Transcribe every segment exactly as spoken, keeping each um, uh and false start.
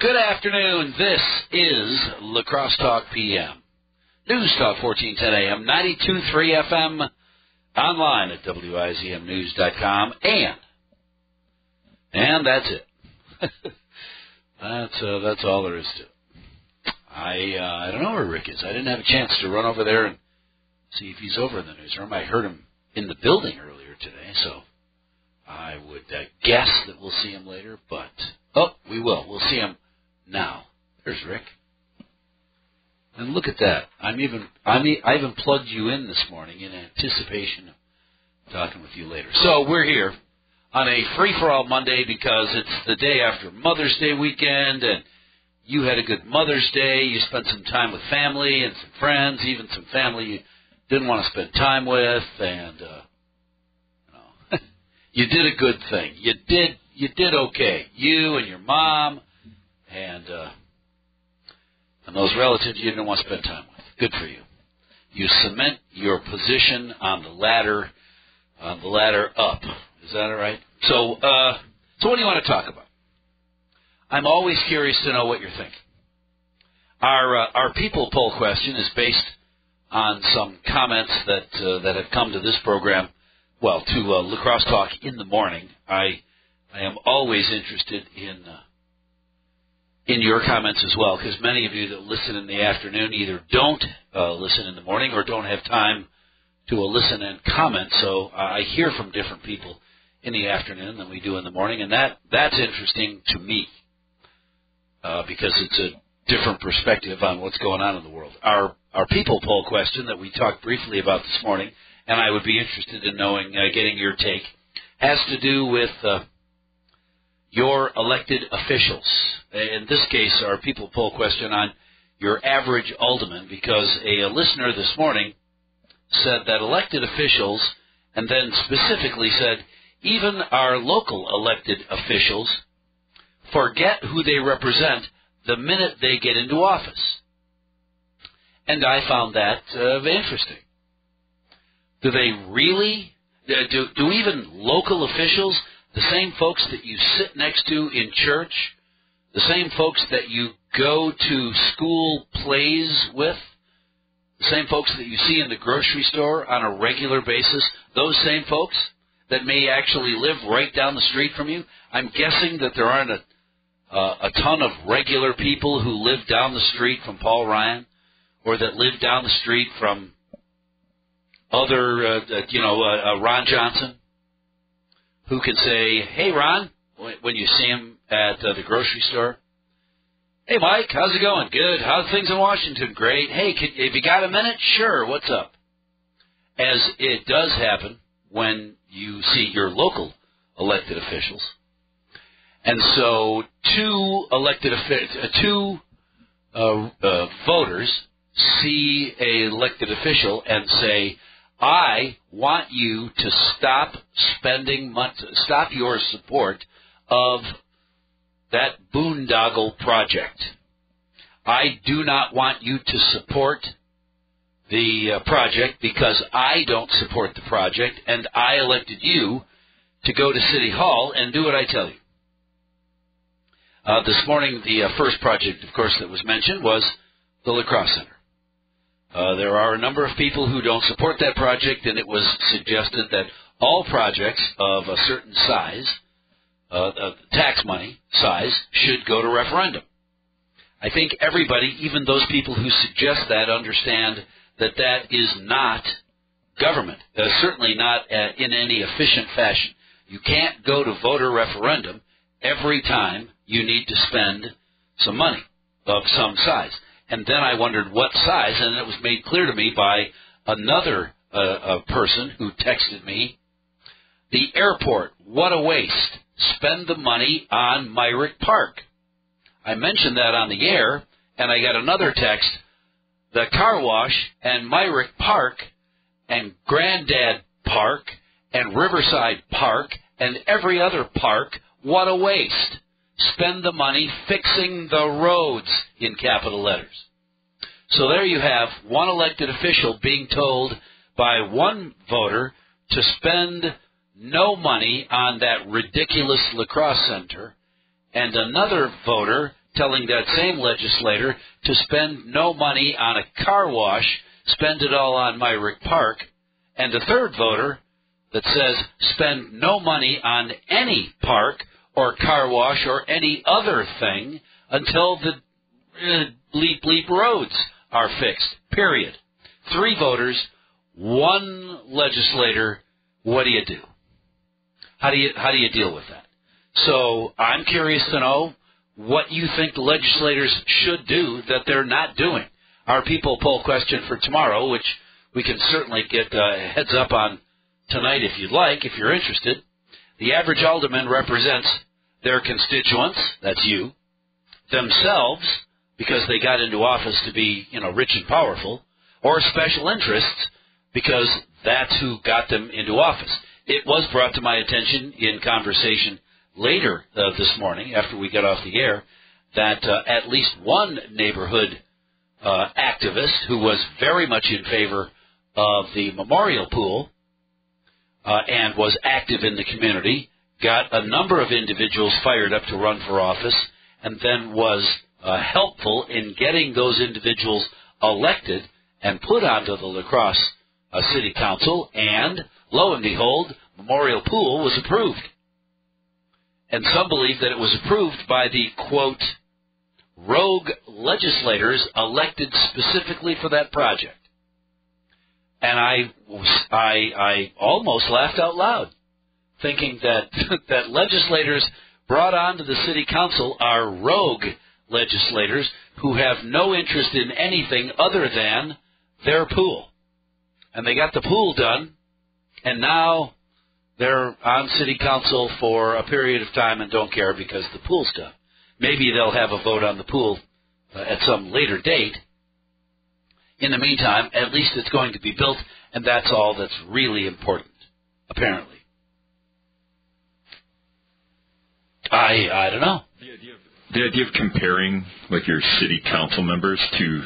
Good afternoon. This is La Crosse Talk P M. News Talk fourteen ten A M, ninety-two point three F M, online at W I Z M news dot com. And, and that's it. that's uh, that's all there is to it. I, uh, I don't know where Rick is. I didn't have a chance to run over there and see if he's over in the newsroom. I heard him in the building earlier today, so I would uh, guess that we'll see him later, but, oh, we will. We'll see him. Now, there's Rick. And look at that. I'm even I'm e- I even plugged you in this morning in anticipation of talking with you later. So we're here on a free-for-all Monday because it's the day after Mother's Day weekend, and you had a good Mother's Day. You spent some time with family and some friends, even some family you didn't want to spend time with, and uh, you know, you did a good thing. You did you did okay. You and your mom. And uh, and those relatives you didn't want to spend time with. Good for you. You cement your position on the ladder, on the ladder up. Is that all right? So, uh, so what do you want to talk about? I'm always curious to know what you're thinking. Our uh, our people poll question is based on some comments that uh, that have come to this program. Well, to uh, La Crosse Talk in the morning. I I am always interested in. Uh, In your comments as well, because many of you that listen in the afternoon either don't uh, listen in the morning or don't have time to uh, listen and comment. So uh, I hear from different people in the afternoon than we do in the morning, and that that's interesting to me uh, because it's a different perspective on what's going on in the world. Our our people poll question that we talked briefly about this morning, and I would be interested in knowing, uh, getting your take, has to do with. Uh, Your elected officials. In this case, our people poll question on your average alderman, because a, a listener this morning said that elected officials, and then specifically said, even our local elected officials forget who they represent the minute they get into office. And I found that uh, interesting. Do they really, do, do even local officials, the same folks that you sit next to in church, the same folks that you go to school plays with, the same folks that you see in the grocery store on a regular basis, those same folks that may actually live right down the street from you, I'm guessing that there aren't a, uh, a ton of regular people who live down the street from Paul Ryan or that live down the street from other, uh, you know, uh, uh, Ron Johnson. Who can say, hey, Ron, when you see him at uh, the grocery store. Hey, Mike, how's it going? Good. How's things in Washington? Great. Hey, can, have you got a minute? Sure. What's up? As it does happen when you see your local elected officials. And so two elected uh, two uh, uh, voters see an elected official and say, I want you to stop spending money, stop your support of that boondoggle project. I do not want you to support the project because I don't support the project, and I elected you to go to City Hall and do what I tell you. Uh, this morning, the uh, first project, of course, that was mentioned was the La Crosse Center. Uh, there are a number of people who don't support that project, and it was suggested that all projects of a certain size, uh, uh, tax money size, should go to referendum. I think everybody, even those people who suggest that, understand that that is not government, uh, certainly not uh, in any efficient fashion. You can't go to voter referendum every time you need to spend some money of some size. And then I wondered what size, and it was made clear to me by another uh, uh, person who texted me, the airport, what a waste. Spend the money on Myrick Park. I mentioned that on the air, and I got another text, the car wash and Myrick Park and Granddad Park and Riverside Park and every other park, what a waste. Spend the money fixing the roads, in capital letters. So there you have one elected official being told by one voter to spend no money on that ridiculous La Crosse Center, and another voter telling that same legislator to spend no money on a car wash, spend it all on Myrick Park, and a third voter that says spend no money on any park or car wash or any other thing until the uh, bleep bleep roads are fixed, period. Three voters, one legislator. What do you do? How do you how do you deal with that? So I'm curious to know what you think the legislators should do that they're not doing. Our people poll question for tomorrow, which we can certainly get a heads up on tonight if you'd like, if you're interested. The average alderman represents their constituents, that's you, themselves, because they got into office to be, you know, rich and powerful, or special interests, because that's who got them into office. It was brought to my attention in conversation later uh, this morning, after we got off the air, that uh, at least one neighborhood uh, activist who was very much in favor of the Memorial Pool uh, and was active in the community got a number of individuals fired up to run for office, and then was uh, helpful in getting those individuals elected and put onto the La Crosse uh, City Council, and lo and behold, Memorial Pool was approved. And some believe that it was approved by the, quote, rogue legislators elected specifically for that project. And I, I, I almost laughed out loud, thinking that that legislators brought onto the city council are rogue legislators who have no interest in anything other than their pool. And they got the pool done, and now they're on city council for a period of time and don't care because the pool's done. Maybe they'll have a vote on the pool uh, at some later date. In the meantime, at least it's going to be built, and that's all that's really important, apparently. I I don't know. The idea of, the idea of comparing, like, your city council members to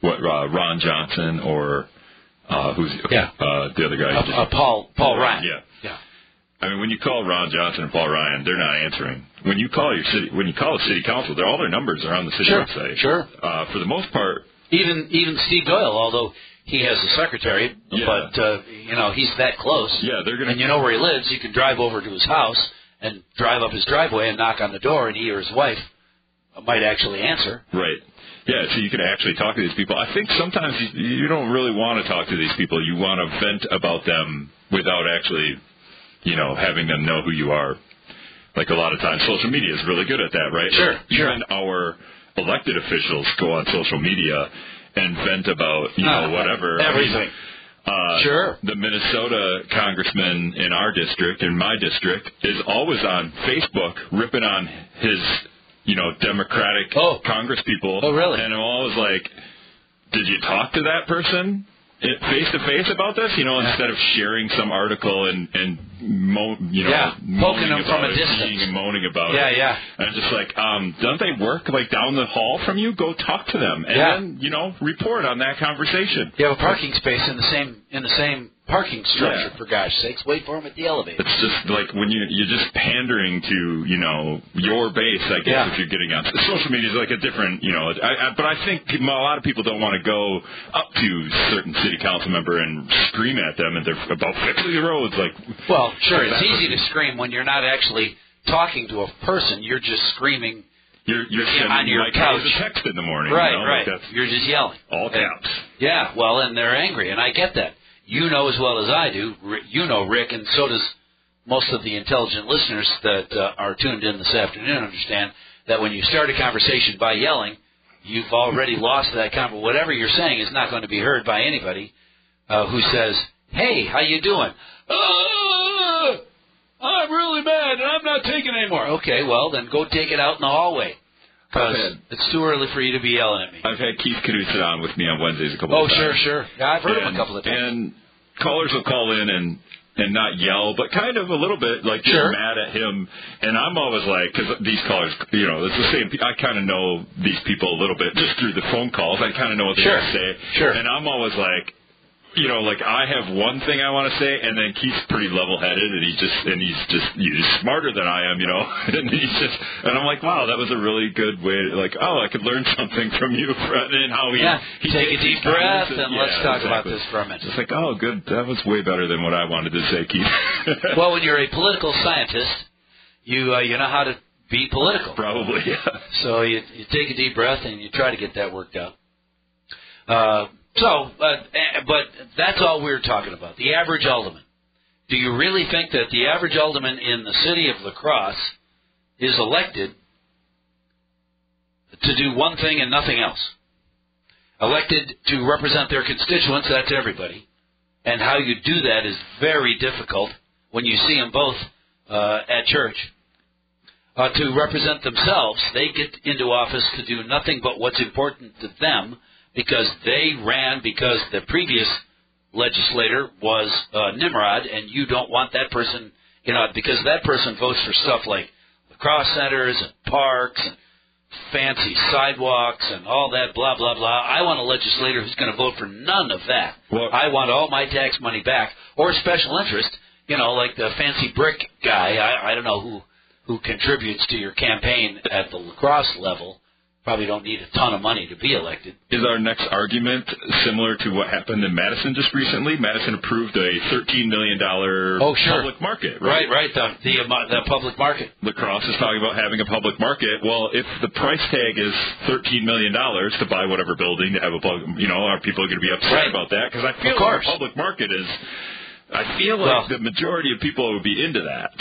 what uh, Ron Johnson or uh, who's yeah. uh, the other guy? Uh, uh, Paul Paul Ryan. Yeah. Yeah. I mean, when you call Ron Johnson and Paul Ryan, they're not answering. When you call your city, when you call a city council, all their numbers are on the city sure, website. Sure. Uh, for the most part, even even Steve Doyle, although he has a secretary, yeah. but uh, you know he's that close. Yeah, they're gonna. And you know where he lives. You can drive over to his house and drive up his driveway and knock on the door, and he or his wife might actually answer. Right. Yeah, so you can actually talk to these people. I think sometimes you don't really want to talk to these people. You want to vent about them without actually, you know, having them know who you are. Like a lot of times, social media is really good at that, right? Sure, like, sure. Even our elected officials go on social media and vent about, you know, uh, whatever. Everything. I mean, Uh, sure. The Minnesota congressman in our district, in my district, is always on Facebook ripping on his, you know, Democratic oh. congresspeople. Oh, really? And I'm always like, did you talk to that person face-to-face about this? You know, yeah. instead of sharing some article and, and mo- you know, yeah. poking them from a distance. And moaning about yeah, it. Yeah, yeah. And just like, um, don't they work, like, down the hall from you? Go talk to them. And yeah. then, you know, report on that conversation. You have a parking space in the same in the same parking structure, yeah. for gosh sakes. Wait for them at the elevator. It's just like when you, you're just pandering to, you know, your base, I guess, yeah. if you're getting on. Social media is like a different, you know, I, I, but I think a lot of people don't want to go up to a certain city council member and scream at them and they're about fixing the roads. Like, well, sure, it's easy to scream when you're not actually talking to a person. You're just screaming you're, you're you know, on your like couch. A text in the morning. Right, you know, right. Like you're just yelling. All caps. And, yeah, well, and they're angry, and I get that. You know as well as I do, you know, Rick, and so does most of the intelligent listeners that uh, are tuned in this afternoon understand that when you start a conversation by yelling, you've already lost that conversation. Whatever you're saying is not going to be heard by anybody uh, who says, hey, how you doing? Uh, I'm really mad, and I'm not taking anymore. Okay, well, then go take it out in the hallway. Because it's too early for you to be yelling at me. I've had Keith Knudsen on with me on Wednesdays a couple oh, of times. Oh, sure, sure. Yeah, I've heard and, him a couple of times. And callers will call in and, and not yell, but kind of a little bit, like, sure. You're mad at him. And I'm always like, because these callers, you know, it's the same. I kind of know these people a little bit just through the phone calls. I kind of know what they're sure. going to say. Sure. And I'm always like, you know, like I have one thing I want to say, and then Keith's pretty level-headed, and he just and he's just he's smarter than I am, you know. And he's just and I'm like, wow, that was a really good way. To, like, oh, I could learn something from you, Fred, and how he yeah. he take a deep breath and, and yeah, let's talk exactly. about this for a minute. It's like, oh, good, that was way better than what I wanted to say, Keith. Well, when you're a political scientist, you uh, you know how to be political. Probably, yeah. So you you take a deep breath and you try to get that worked out. Uh, so, but, but that's all we're talking about, the average alderman. Do you really think that the average alderman in the city of La Crosse is elected to do one thing and nothing else? Elected to represent their constituents, that's everybody. And how you do that is very difficult when you see them both uh, at church. Uh, to represent themselves, they get into office to do nothing but what's important to them, because they ran because the previous legislator was uh, Nimrod, and you don't want that person, you know, because that person votes for stuff like La Crosse Centers and parks and fancy sidewalks and all that, blah, blah, blah. I want a legislator who's going to vote for none of that. Well, I want all my tax money back, or special interest, you know, like the fancy brick guy. I, I don't know who, who contributes to your campaign at the La Crosse level. Probably don't need a ton of money to be elected. Is our next argument similar to what happened in Madison just recently? Madison approved a thirteen million dollars oh, sure. public market, right? Right, right, the, the, the public market. La Crosse is talking about having a public market. Well, if the price tag is thirteen million dollars to buy whatever building, to have a public, you know, are people going to be upset right. about that? Because I feel like the public market is, I feel like well, the majority of people would be into that.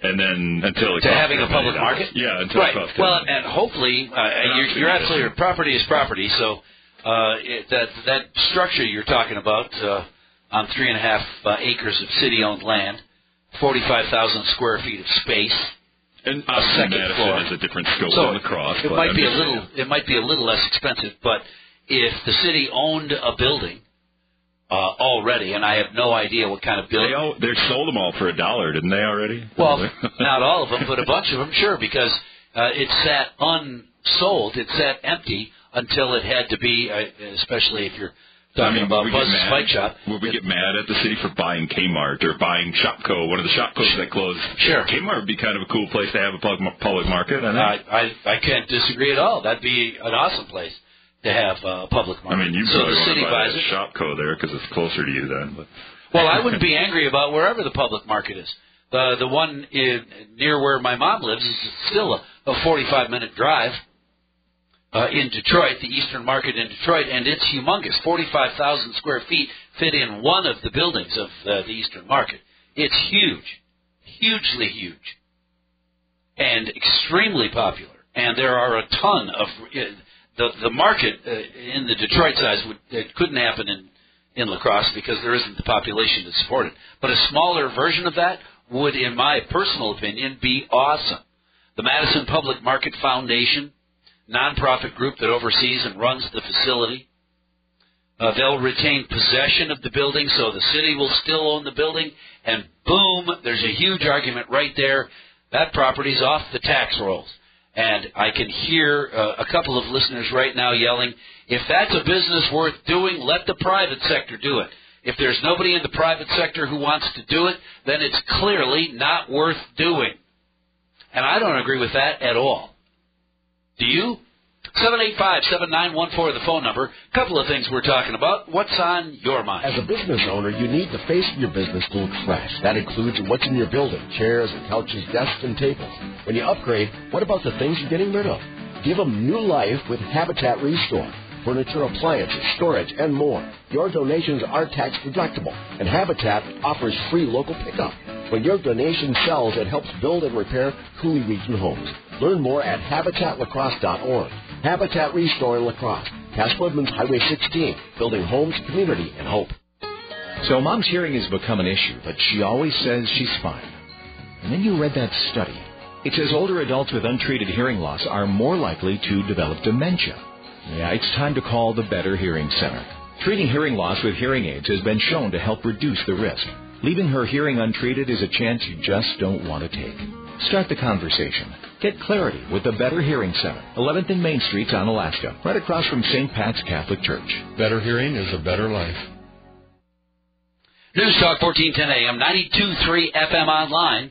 And then until it to costs having a public market, yeah, until right. it costs well, and hopefully, uh, you're, you're absolutely your property is property. So uh, it, that that structure you're talking about uh, on three and a half uh, acres of city-owned land, forty-five thousand square feet of space, and a uh, second Madison floor is a different scope so than La Crosse. It might I'm be a little, saying. It might be a little less expensive, but if the city owned a building. Uh, already, and I have no idea what kind of building. They, all, they sold them all for a dollar, didn't they already? Well, not all of them, but a bunch of them, sure, because uh, it sat unsold, it sat empty until it had to be, uh, especially if you're talking I mean, about Buzz's Bike Shop. Would we it, get mad at the city for buying Kmart or buying Shopko, one of the Shopkos that closed? Sure. Kmart would be kind of a cool place to have a public market, I think. I, I, I can't disagree at all. That'd be an awesome place. To have a public market. I mean, you probably so the want to buy a Shopko there because it's closer to you then. But. Well, I wouldn't be angry about wherever the public market is. The the one in, near where my mom lives is still a, a forty-five minute drive uh, in Detroit, the Eastern Market in Detroit, and it's humongous. forty-five thousand square feet fit in one of the buildings of uh, the Eastern Market. It's huge, hugely huge, and extremely popular. And there are a ton of... Uh, The, the market uh, in the Detroit size would, it couldn't happen in, in La Crosse because there isn't the population to support it. But a smaller version of that would, in my personal opinion, be awesome. The Madison Public Market Foundation, nonprofit group that oversees and runs the facility, uh, they'll retain possession of the building, so the city will still own the building. And boom, there's a huge argument right there. That property's off the tax rolls. And I can hear uh, a couple of listeners right now yelling, if that's a business worth doing, let the private sector do it. If there's nobody in the private sector who wants to do it, then it's clearly not worth doing. And I don't agree with that at all. Do you? seven eight five, seven nine one four, the phone number. A couple of things we're talking about. What's on your mind? As a business owner, you need the face of your business to look fresh. That includes what's in your building, chairs and couches, desks and tables. When you upgrade, what about the things you're getting rid of? Give them new life with Habitat Restore. Furniture, appliances, storage, and more. Your donations are tax-deductible, and Habitat offers free local pickup. When your donation sells, it helps build and repair Coulee Region homes. Learn more at habitat lacrosse dot org. Habitat Restore in La Crosse, past Woodman's Highway sixteen, building homes, community, and hope. So Mom's hearing has become an issue, but she always says she's fine. And then you read that study. It says older adults with untreated hearing loss are more likely to develop dementia. Yeah, it's time to call the Better Hearing Center. Treating hearing loss with hearing aids has been shown to help reduce the risk. Leaving her hearing untreated is a chance you just don't want to take. Start the conversation. Get clarity with the Better Hearing Center, eleventh and Main Streets on Alaska, right across from Saint Pat's Catholic Church. Better hearing is a better life. News Talk fourteen ten A M, ninety-two point three F M online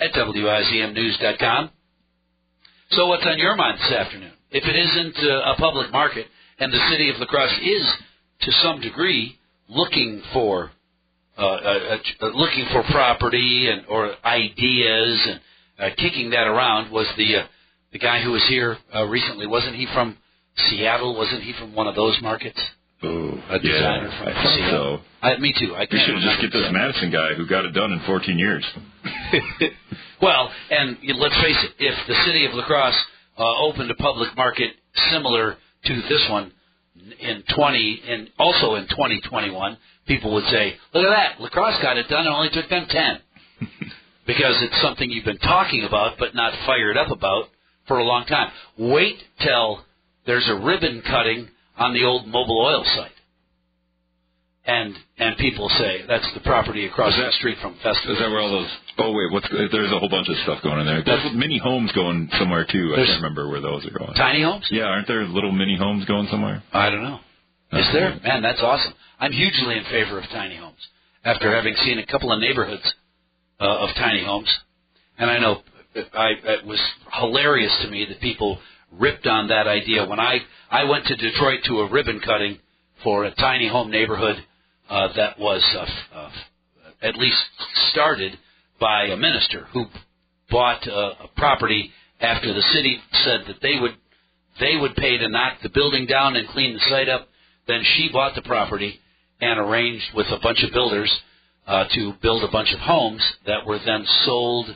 at W I Z M news dot com. So what's on your mind this afternoon? If it isn't uh, a public market, and the city of La Crosse is, to some degree, looking for uh, uh, uh, looking for property and or ideas and uh, kicking that around, was the uh, the guy who was here uh, recently. Wasn't he from Seattle? Wasn't he from one of those markets? Oh, a designer yeah, from I Seattle. So. I, me too. I you should just get this that. Madison guy who got it done in fourteen years. Well, and let's face it, if the city of La Crosse uh, opened a public market similar to this one in twenty and also in twenty twenty-one, people would say, "Look at that, La Crosse got it done. It only took them ten," because it's something you've been talking about but not fired up about for a long time. Wait till there's a ribbon cutting on the old Mobil Oil site, and and people say that's the property across that, the street from Festival. Is that where all those? Oh wait, what's there's a whole bunch of stuff going in there. There's mini homes going somewhere too. I can't remember where those are going. Tiny homes? Yeah, aren't there little mini homes going somewhere? I don't know. Is there? Man, that's awesome. I'm hugely in favor of tiny homes. After having seen a couple of neighborhoods uh, of tiny homes, and I know I, it was hilarious to me that people ripped on that idea when I I went to Detroit to a ribbon cutting for a tiny home neighborhood. Uh, that was uh, uh, at least started by a minister who bought a, a property after the city said that they would they would pay to knock the building down and clean the site up. Then she bought the property and arranged with a bunch of builders uh, to build a bunch of homes that were then sold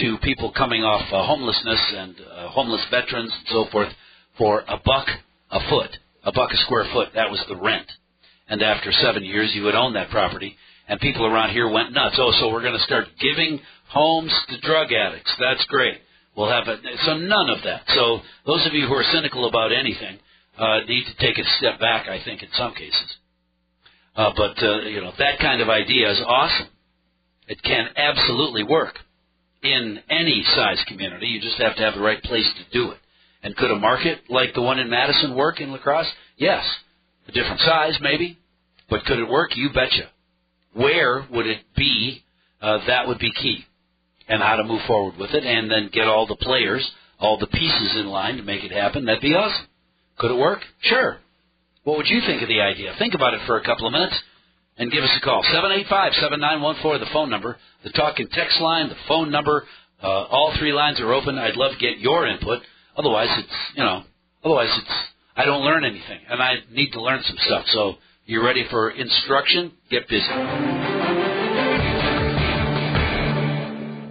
to people coming off uh, homelessness and uh, homeless veterans and so forth for a buck a foot, a buck a square foot. That was the rent. And after seven years, you would own that property. And people around here went nuts. Oh, so we're going to start giving homes to drug addicts. That's great. We'll have it. So none of that. So those of you who are cynical about anything uh, need to take a step back, I think, in some cases. Uh, but, uh, you know, that kind of idea is awesome. It can absolutely work in any size community. You just have to have the right place to do it. And could a market like the one in Madison work in La Crosse? Yes. A different size, maybe, but could it work? You betcha. Where would it be? Uh, that would be key, and how to move forward with it, and then get all the players, all the pieces in line to make it happen. That'd be awesome. Could it work? Sure. What would you think of the idea? Think about it for a couple of minutes, and give us a call. seven eight five, seven nine one four, the phone number, the talk and text line, the phone number. Uh, all three lines are open. I'd love to get your input. Otherwise, it's, you know, otherwise it's... I don't learn anything, and I need to learn some stuff. So you ready for instruction? Get busy.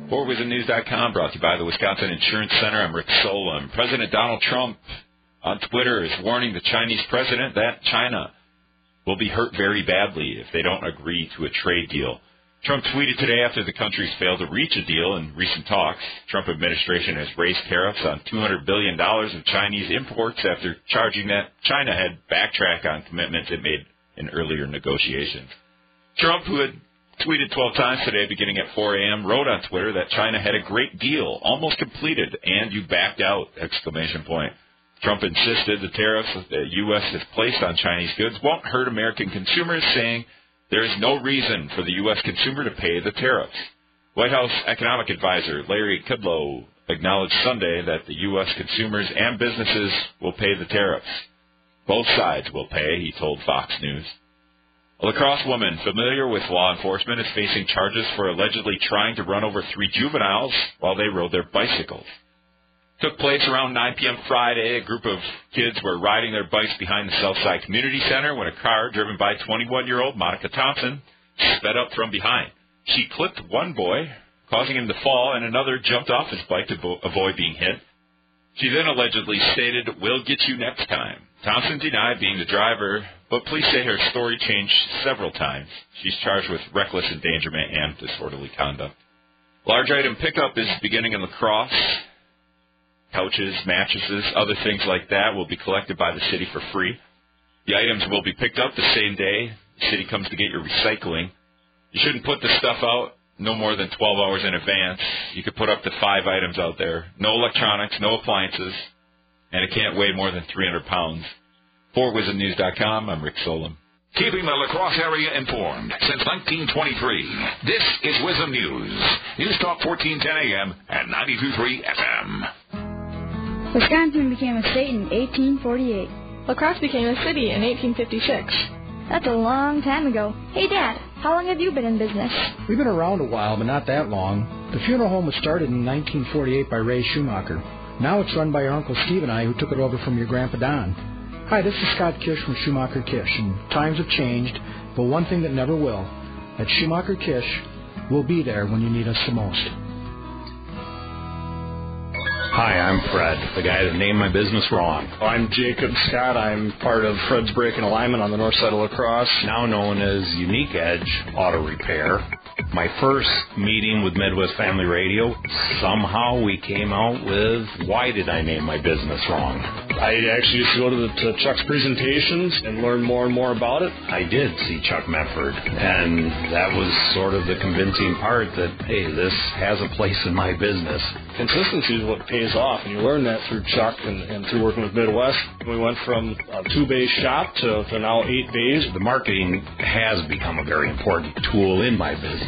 For Wiz M news dot com, brought to you by the Wisconsin Insurance Center. I'm Rick Solom. President Donald Trump on Twitter is warning the Chinese president that China will be hurt very badly if they don't agree to a trade deal. Trump tweeted today after the countries failed to reach a deal in recent talks. Trump administration has raised tariffs on two hundred billion dollars of Chinese imports after charging that China had backtracked on commitments it made in earlier negotiations. Trump, who had tweeted twelve times today beginning at four a.m., wrote on Twitter that China had a great deal, almost completed, and you backed out, exclamation point. Trump insisted the tariffs that the U S has placed on Chinese goods won't hurt American consumers, saying, "There is no reason for the U S consumer to pay the tariffs." White House economic advisor Larry Kudlow acknowledged Sunday that the U S consumers and businesses will pay the tariffs. Both sides will pay, he told Fox News. A La Crosse woman familiar with law enforcement is facing charges for allegedly trying to run over three juveniles while they rode their bicycles. It took place around nine p.m. Friday. A group of kids were riding their bikes behind the Southside Community Center when a car driven by twenty-one-year-old Monica Thompson sped up from behind. She clipped one boy, causing him to fall, and another jumped off his bike to bo- avoid being hit. She then allegedly stated, "We'll get you next time." Thompson denied being the driver, but police say her story changed several times. She's charged with reckless endangerment and disorderly conduct. Large item pickup is beginning in La Crosse. Couches, mattresses, other things like that will be collected by the city for free. The items will be picked up the same day the city comes to get your recycling. You shouldn't put the stuff out no more than twelve hours in advance. You could put up to five items out there. No electronics, no appliances, and it can't weigh more than three hundred pounds. For Wiz M news dot com, I'm Rick Solom. Keeping the La Crosse area informed since nineteen twenty-three. This is WIZM News. News Talk fourteen ten A M and ninety-two point three F M. Wisconsin became a state in eighteen forty-eight. La Crosse became a city in eighteen fifty-six. That's a long time ago. Hey, Dad, how long have you been in business? We've been around a while, but not that long. The funeral home was started in nineteen forty-eight by Ray Schumacher. Now it's run by your Uncle Steve and I, who took it over from your Grandpa Don. Hi, this is Scott Kish from Schumacher Kish, and times have changed, but one thing that never will, at Schumacher Kish, we'll be there when you need us the most. Hi, I'm Fred, the guy that named my business wrong. I'm Jacob Scott. I'm part of Fred's Brake and Alignment on the north side of La Crosse, now known as Unique Edge Auto Repair. My first meeting with Midwest Family Radio, somehow we came out with, why did I name my business wrong? I actually used to go to, the, to Chuck's presentations and learn more and more about it. I did see Chuck Medford, and that was sort of the convincing part that, hey, this has a place in my business. Consistency is what pays off, and you learn that through Chuck and, and through working with Midwest. We went from a two-bay shop to, to now eight bays. The marketing has become a very important tool in my business.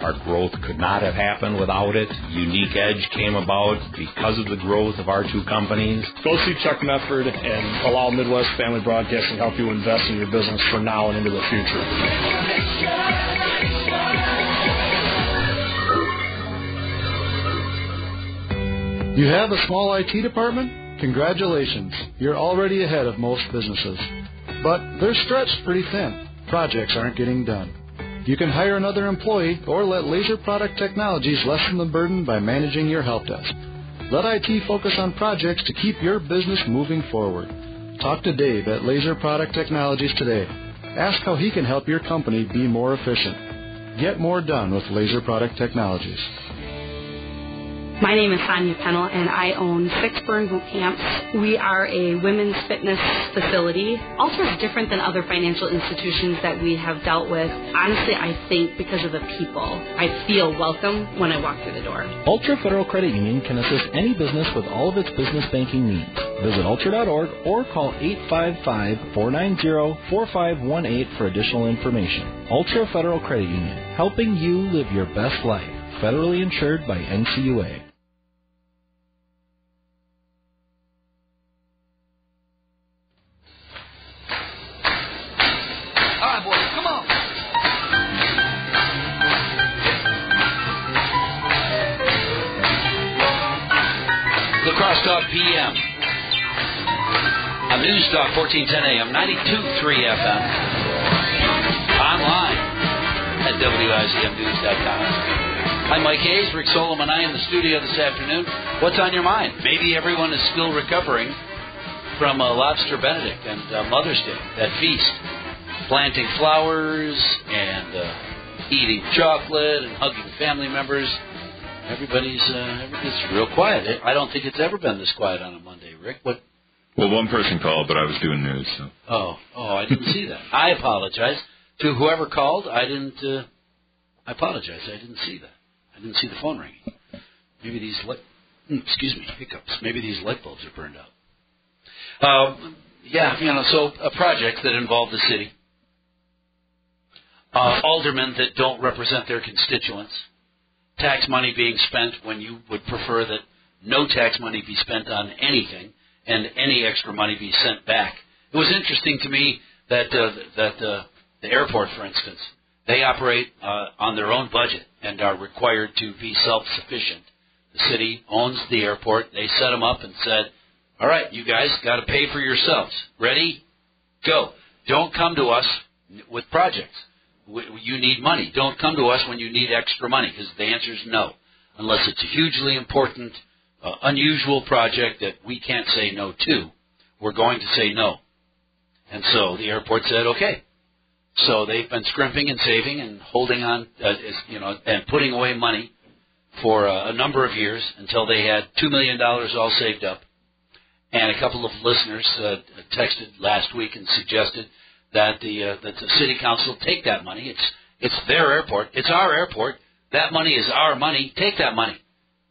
Our growth could not have happened without it. Unique Edge came about because of the growth of our two companies. Go see Chuck Medford and allow Midwest Family Broadcasting to help you invest in your business for now and into the future. You have a small I T department? Congratulations. You're already ahead of most businesses. But they're stretched pretty thin. Projects aren't getting done. You can hire another employee or let Laser Product Technologies lessen the burden by managing your help desk. Let I T focus on projects to keep your business moving forward. Talk to Dave at Laser Product Technologies today. Ask how he can help your company be more efficient. Get more done with Laser Product Technologies. My name is Sonia Pennell, and I own Six Burn Bootcamps. We are a women's fitness facility. Ultra is different than other financial institutions that we have dealt with. Honestly, I think because of the people. I feel welcome when I walk through the door. Ultra Federal Credit Union can assist any business with all of its business banking needs. Visit ultra dot org or call eight five five, four nine zero, four five one eight for additional information. Ultra Federal Credit Union, helping you live your best life. Federally insured by N C U A. P M on News Talk fourteen ten A M, ninety-two point three F M, online at W I Z M news dot com. I'm Mike Hayes, Rick Solom, and I in the studio this afternoon. What's on your mind? Maybe everyone is still recovering from uh, Lobster Benedict and uh, Mother's Day, that feast. Planting flowers and uh, eating chocolate and hugging family members. Everybody's uh, it's real quiet. I don't think it's ever been this quiet on a Monday, Rick. What? Well, one person called, but I was doing news. So. Oh, oh, I didn't see that. I apologize to whoever called. I didn't. Uh, I apologize. I didn't see that. I didn't see the phone ringing. Maybe these light. Excuse me, hiccups. Maybe these light bulbs are burned out. Uh, yeah, you know. So uh, projects that involve the city, uh, aldermen that don't represent their constituents. Tax money being spent when you would prefer that no tax money be spent on anything and any extra money be sent back. It was interesting to me that uh, that uh, the airport, for instance, they operate uh, on their own budget and are required to be self-sufficient. The city owns the airport. They set them up and said, all right, you guys got to pay for yourselves. Ready? Go. Don't come to us with projects. You need money. Don't come to us when you need extra money, because the answer is no, unless it's a hugely important, uh, unusual project that we can't say no to. We're going to say no. And so the airport said, okay. So they've been scrimping and saving and holding on, uh, you know, and putting away money for uh, a number of years until they had two million dollars all saved up. And a couple of listeners uh, texted last week and suggested that the uh, that the city council take that money. It's it's their airport. It's our airport. That money is our money. Take that money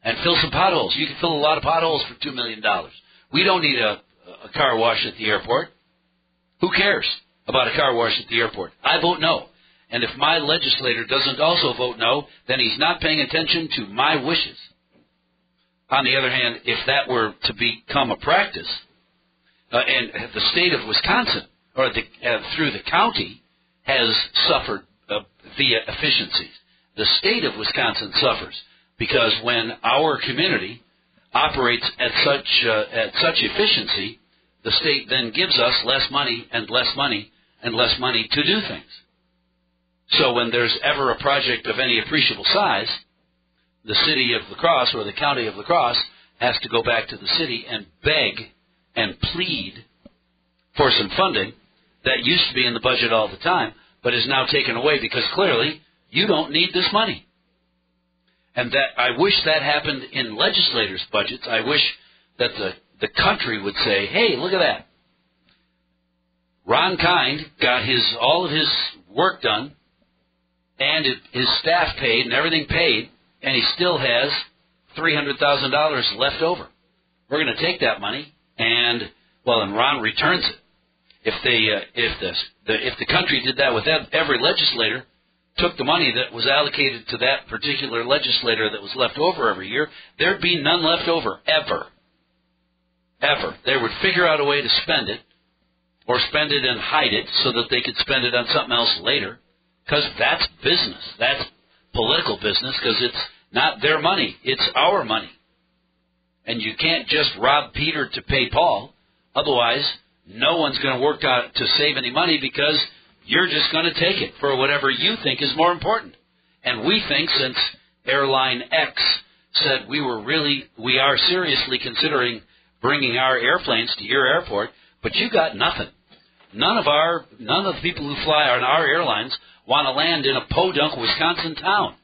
and fill some potholes. You can fill a lot of potholes for two million dollars. We don't need a, a car wash at the airport. Who cares? about a car wash at the airport? I vote no. And if my legislator doesn't also vote no, then he's not paying attention to my wishes. On the other hand, if that were to become a practice, uh, and the state of Wisconsin, or the, uh, through the county, has suffered uh, via efficiencies. The state of Wisconsin suffers because when our community operates at such uh, at such efficiency, the state then gives us less money and less money and less money to do things. So when there's ever a project of any appreciable size, the city of La Crosse or the county of La Crosse has to go back to the city and beg and plead for some funding that used to be in the budget all the time, but is now taken away because clearly you don't need this money. And that I wish that happened in legislators' budgets. I wish that the, the country would say, hey, look at that. Ron Kind got his all of his work done and it, his staff paid and everything paid, and he still has three hundred thousand dollars left over. We're going to take that money and, well, and Ron returns it. If they, uh, if this, the, if the country did that with every legislator, took the money that was allocated to that particular legislator that was left over every year, there'd be none left over, ever. Ever. They would figure out a way to spend it, or spend it and hide it so that they could spend it on something else later, because that's business. That's political business, because it's not their money. It's our money. And you can't just rob Peter to pay Paul. Otherwise, no one's going to work out to save any money because you're just going to take it for whatever you think is more important. And we think since Airline X said we were really, we are seriously considering bringing our airplanes to your airport, but you got nothing. None of our, none of the people who fly on our airlines want to land in a podunk Wisconsin town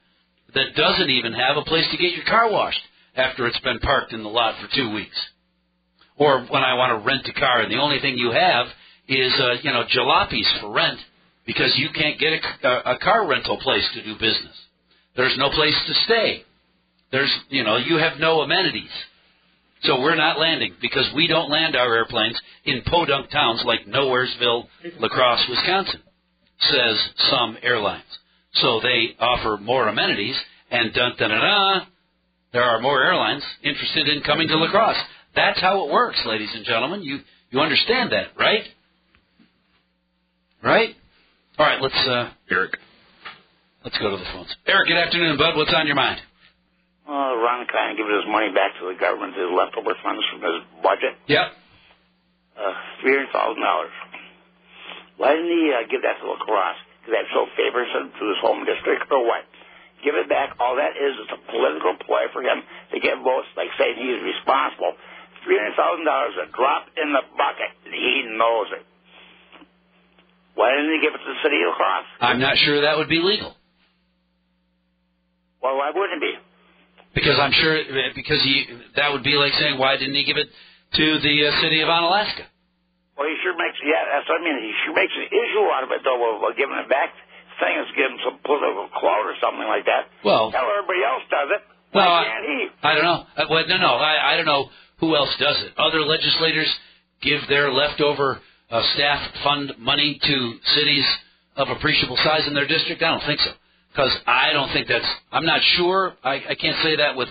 that doesn't even have a place to get your car washed after it's been parked in the lot for two weeks. Or when I want to rent a car and the only thing you have is, uh, you know, jalopies for rent because you can't get a, a car rental place to do business. There's no place to stay. There's, you know, you have no amenities. So we're not landing because we don't land our airplanes in podunk towns like Nowheresville, La Crosse, Wisconsin, says some airlines. So they offer more amenities, and dun-dun-dun-dun, there are more airlines interested in coming to La Crosse. That's how it works, ladies and gentlemen. You you understand that, right? Right? All right, let's, uh, Eric, let's go to the phones. Eric, good afternoon, bud. What's on your mind? Uh, Ron Kind gives his money back to the government, his leftover funds from his budget. Yep. Uh, three hundred thousand dollars. Why didn't he uh, give that to La Crosse? Because that show favors him to his home district or what? Give it back. All that is is a political ploy for him to get votes, like saying he's responsible. three hundred thousand dollars a drop in the bucket. He knows it. Why didn't he give it to the city of La Crosse? I'm not sure that would be legal. Well, why wouldn't it be? Because I'm sure, because he, that would be like saying, why didn't he give it to the uh, city of Onalaska? Well, he sure makes, yeah, that's what I mean. He sure makes an issue out of it, though, of giving it back. The thing is, give him some political clout or something like that. Well, tell everybody else does it. Well, why can't he? I don't know. I, well, no, no, I, I don't know who else does it. Other legislators give their leftover uh, staff fund money to cities of appreciable size in their district? I don't think so. Because I don't think that's, I'm not sure, I, I can't say that with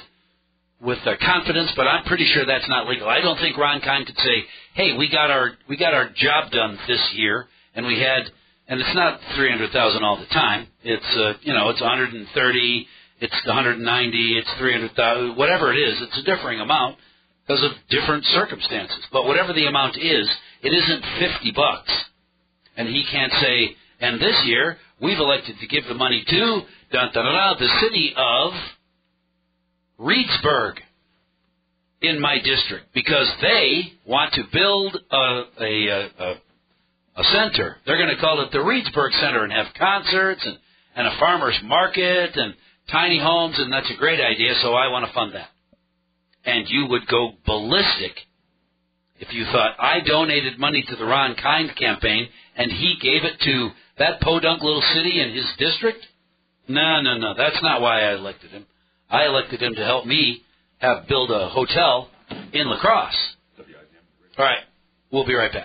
with uh, confidence, but I'm pretty sure that's not legal. I don't think Ron Kind could say, hey, we got our we got our job done this year, and we had, and it's not three hundred thousand dollars all the time. It's, uh, you know, it's one hundred thirty, it's one hundred ninety, it's three hundred thousand, whatever it is. It's a differing amount because of different circumstances. But whatever the amount is, it isn't fifty bucks. And he can't say, and this year, we've elected to give the money to dun, dun, dun, dun, the city of Reedsburg in my district because they want to build a, a, a, a center. They're going to call it the Reedsburg Center and have concerts and, and a farmer's market and tiny homes, and that's a great idea, so I want to fund that. And you would go ballistic if you thought, I donated money to the Ron Kind campaign and he gave it to that podunk little city in his district? No, no, no. That's not why I elected him. I elected him to help me have build a hotel in La Crosse. All right. We'll be right back.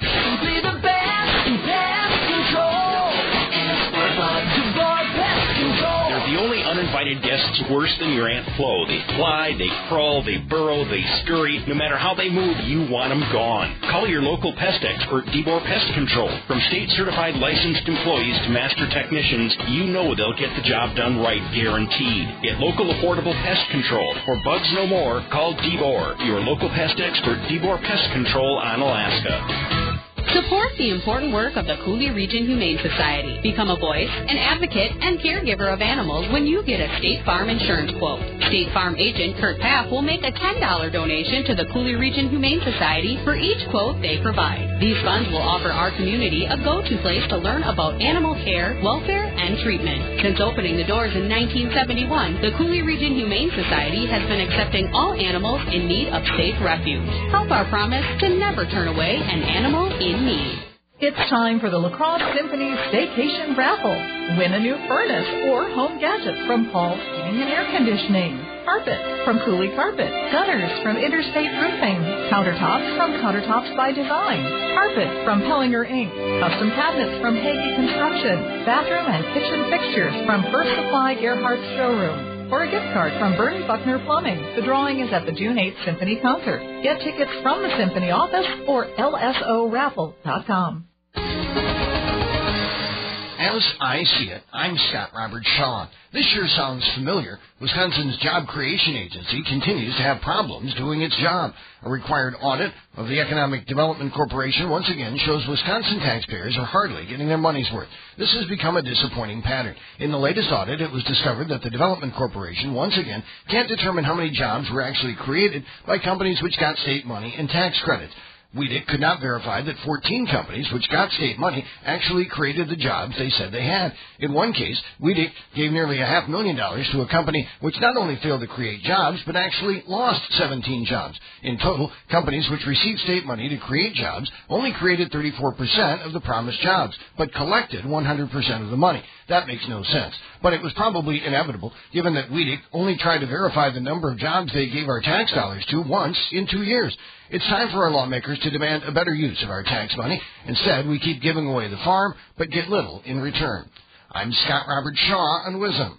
invited guests worse than your Aunt Flo. They fly, they crawl, they burrow, they scurry. No matter how they move, you want them gone. Call your local pest expert, Debor Pest Control. From state-certified licensed employees to master technicians, you know they'll get the job done right, guaranteed. Get local affordable pest control. For bugs no more, call Debor, your local pest expert, Debor Pest Control on Alaska. Support the important work of the Coulee Region Humane Society. Become a voice, an advocate, and caregiver of animals when you get a State Farm insurance quote. State Farm agent Kurt Papp will make a ten dollars donation to the Coulee Region Humane Society for each quote they provide. These funds will offer our community a go-to place to learn about animal care, welfare, and treatment. Since opening the doors in nineteen seventy-one, the Coulee Region Humane Society has been accepting all animals in need of safe refuge. Help our promise to never turn away an animal in need. It's time for the La Crosse Symphony's Staycation Raffle. Win a new furnace or home gadgets from Paul Heating and Air Conditioning, carpet from Coulee Carpet, gutters from Interstate Roofing, countertops from Countertops by Design, carpet from Pellinger Incorporated, custom cabinets from Hagee Construction, bathroom and kitchen fixtures from First Supply Gerhardt's Showroom, or a gift card from Bernie Buckner Plumbing. The drawing is at the June eighth Symphony Concert. Get tickets from the Symphony office or L S O raffle dot com. As I see it, I'm Scott Robert Shaw. This year sounds familiar. Wisconsin's Job Creation Agency continues to have problems doing its job. A required audit of the Economic Development Corporation once again shows Wisconsin taxpayers are hardly getting their money's worth. This has become a disappointing pattern. In the latest audit, it was discovered that the Development Corporation once again can't determine how many jobs were actually created by companies which got state money and tax credits. W I D I C could not verify that fourteen companies which got state money actually created the jobs they said they had. In one case, W I D I C gave nearly a half million dollars to a company which not only failed to create jobs, but actually lost seventeen jobs. In total, companies which received state money to create jobs only created thirty-four percent of the promised jobs, but collected one hundred percent of the money. That makes no sense. But it was probably inevitable, given that W I D I C only tried to verify the number of jobs they gave our tax dollars to once in two years. It's time for our lawmakers to demand a better use of our tax money. Instead, we keep giving away the farm, but get little in return. I'm Scott Robert Shaw on W I Z M.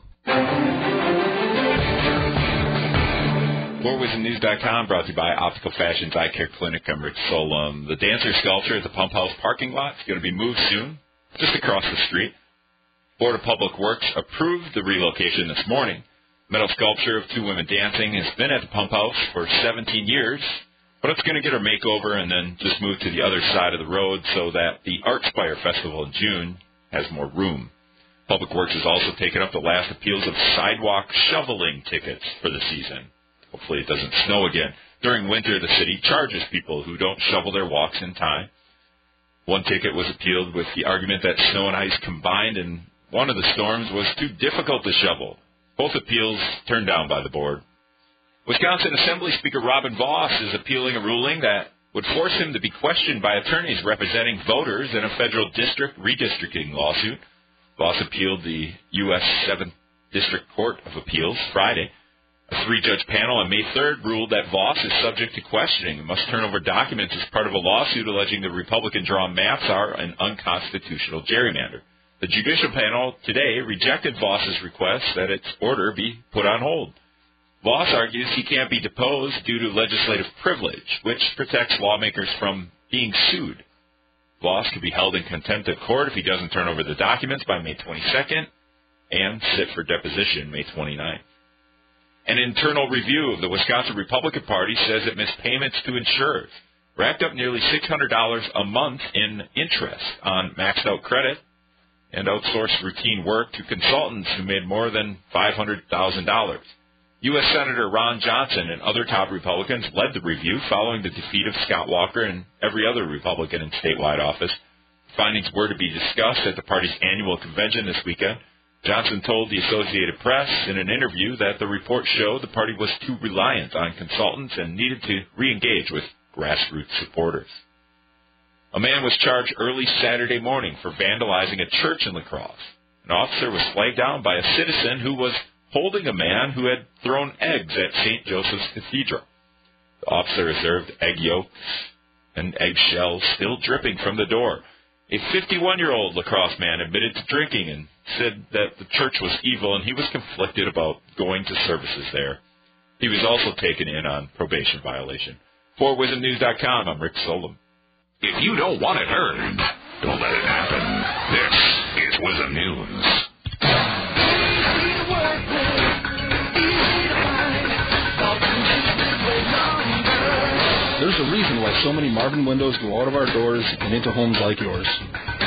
More W I Z M news dot com brought to you by Optical Fashions Eye Care Clinic. I'm Rick Solom. The dancer sculpture at the Pump House parking lot is going to be moved soon, just across the street. Board of Public Works approved the relocation this morning. Metal sculpture of two women dancing has been at the Pump House for seventeen years. But it's going to get her makeover and then just move to the other side of the road so that the Artspire Festival in June has more room. Public Works has also taken up the last appeals of sidewalk shoveling tickets for the season. Hopefully it doesn't snow again. During winter, the city charges people who don't shovel their walks in time. One ticket was appealed with the argument that snow and ice combined in one of the storms was too difficult to shovel. Both appeals turned down by the board. Wisconsin Assembly Speaker Robin Voss is appealing a ruling that would force him to be questioned by attorneys representing voters in a federal district redistricting lawsuit. Voss appealed the U S seventh District Court of Appeals Friday. A three-judge panel on May third ruled that Voss is subject to questioning and must turn over documents as part of a lawsuit alleging the Republican-drawn maps are an unconstitutional gerrymander. The judicial panel today rejected Voss's request that its order be put on hold. Voss argues he can't be deposed due to legislative privilege, which protects lawmakers from being sued. Voss could be held in contempt of court if he doesn't turn over the documents by May twenty-second and sit for deposition May twenty-ninth. An internal review of the Wisconsin Republican Party says it missed payments to insurers, racked up nearly six hundred dollars a month in interest on maxed-out credit, and outsourced routine work to consultants who made more than five hundred thousand dollars. U S Senator Ron Johnson and other top Republicans led the review following the defeat of Scott Walker and every other Republican in statewide office. Findings were to be discussed at the party's annual convention this weekend. Johnson told the Associated Press in an interview that the report showed the party was too reliant on consultants and needed to re-engage with grassroots supporters. A man was charged early Saturday morning for vandalizing a church in La Crosse. An officer was flagged down by a citizen who was holding a man who had thrown eggs at Saint Joseph's Cathedral. The officer observed egg yolks and eggshells still dripping from the door. A fifty-one-year-old La Crosse man admitted to drinking and said that the church was evil, and he was conflicted about going to services there. He was also taken in on probation violation. For Wiz M news dot com, I'm Rick Solom. If you don't want it heard, don't let it happen. This is WIZM News. There's a reason why so many Marvin windows go out of our doors and into homes like yours.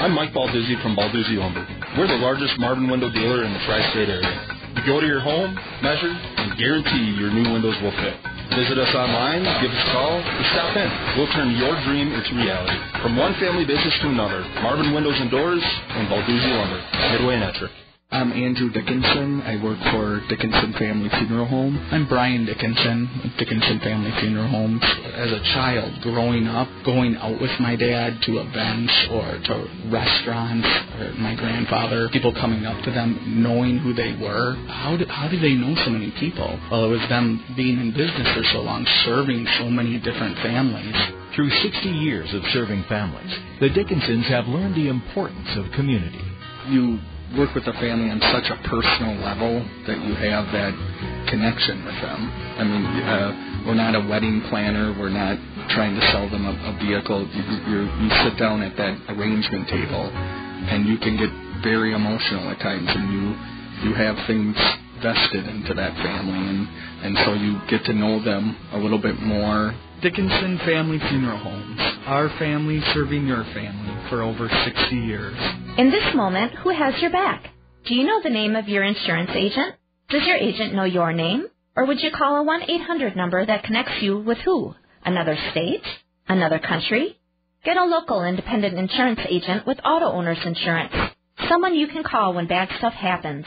I'm Mike Balduzzi from Balduzzi Lumber. We're the largest Marvin window dealer in the tri-state area. You go to your home, measure, and guarantee your new windows will fit. Visit us online, give us a call, or stop in. We'll turn your dream into reality. From one family business to another, Marvin Windows and Doors and Balduzzi Lumber, Midway and Ettrick. I'm Andrew Dickinson. I work for Dickinson Family Funeral Home. I'm Brian Dickinson at Dickinson Family Funeral Home. As a child, growing up, going out with my dad to events or to restaurants, or my grandfather, people coming up to them, knowing who they were. How do, how do they know so many people? Well, it was them being in business for so long, serving so many different families. Through sixty years of serving families, the Dickinsons have learned the importance of community. You work with the family on such a personal level that you have that connection with them. I mean, uh, we're not a wedding planner. We're not trying to sell them a, a vehicle. You, you, you sit down at that arrangement table, and you can get very emotional at times, and you, you have things vested into that family, and, and so you get to know them a little bit more. Dickinson Family Funeral Homes, our family serving your family for over sixty years. In this moment, who has your back? Do you know the name of your insurance agent? Does your agent know your name? Or would you call a one eight hundred number that connects you with who? Another state? Another country? Get a local independent insurance agent with Auto Owners Insurance, someone you can call when bad stuff happens.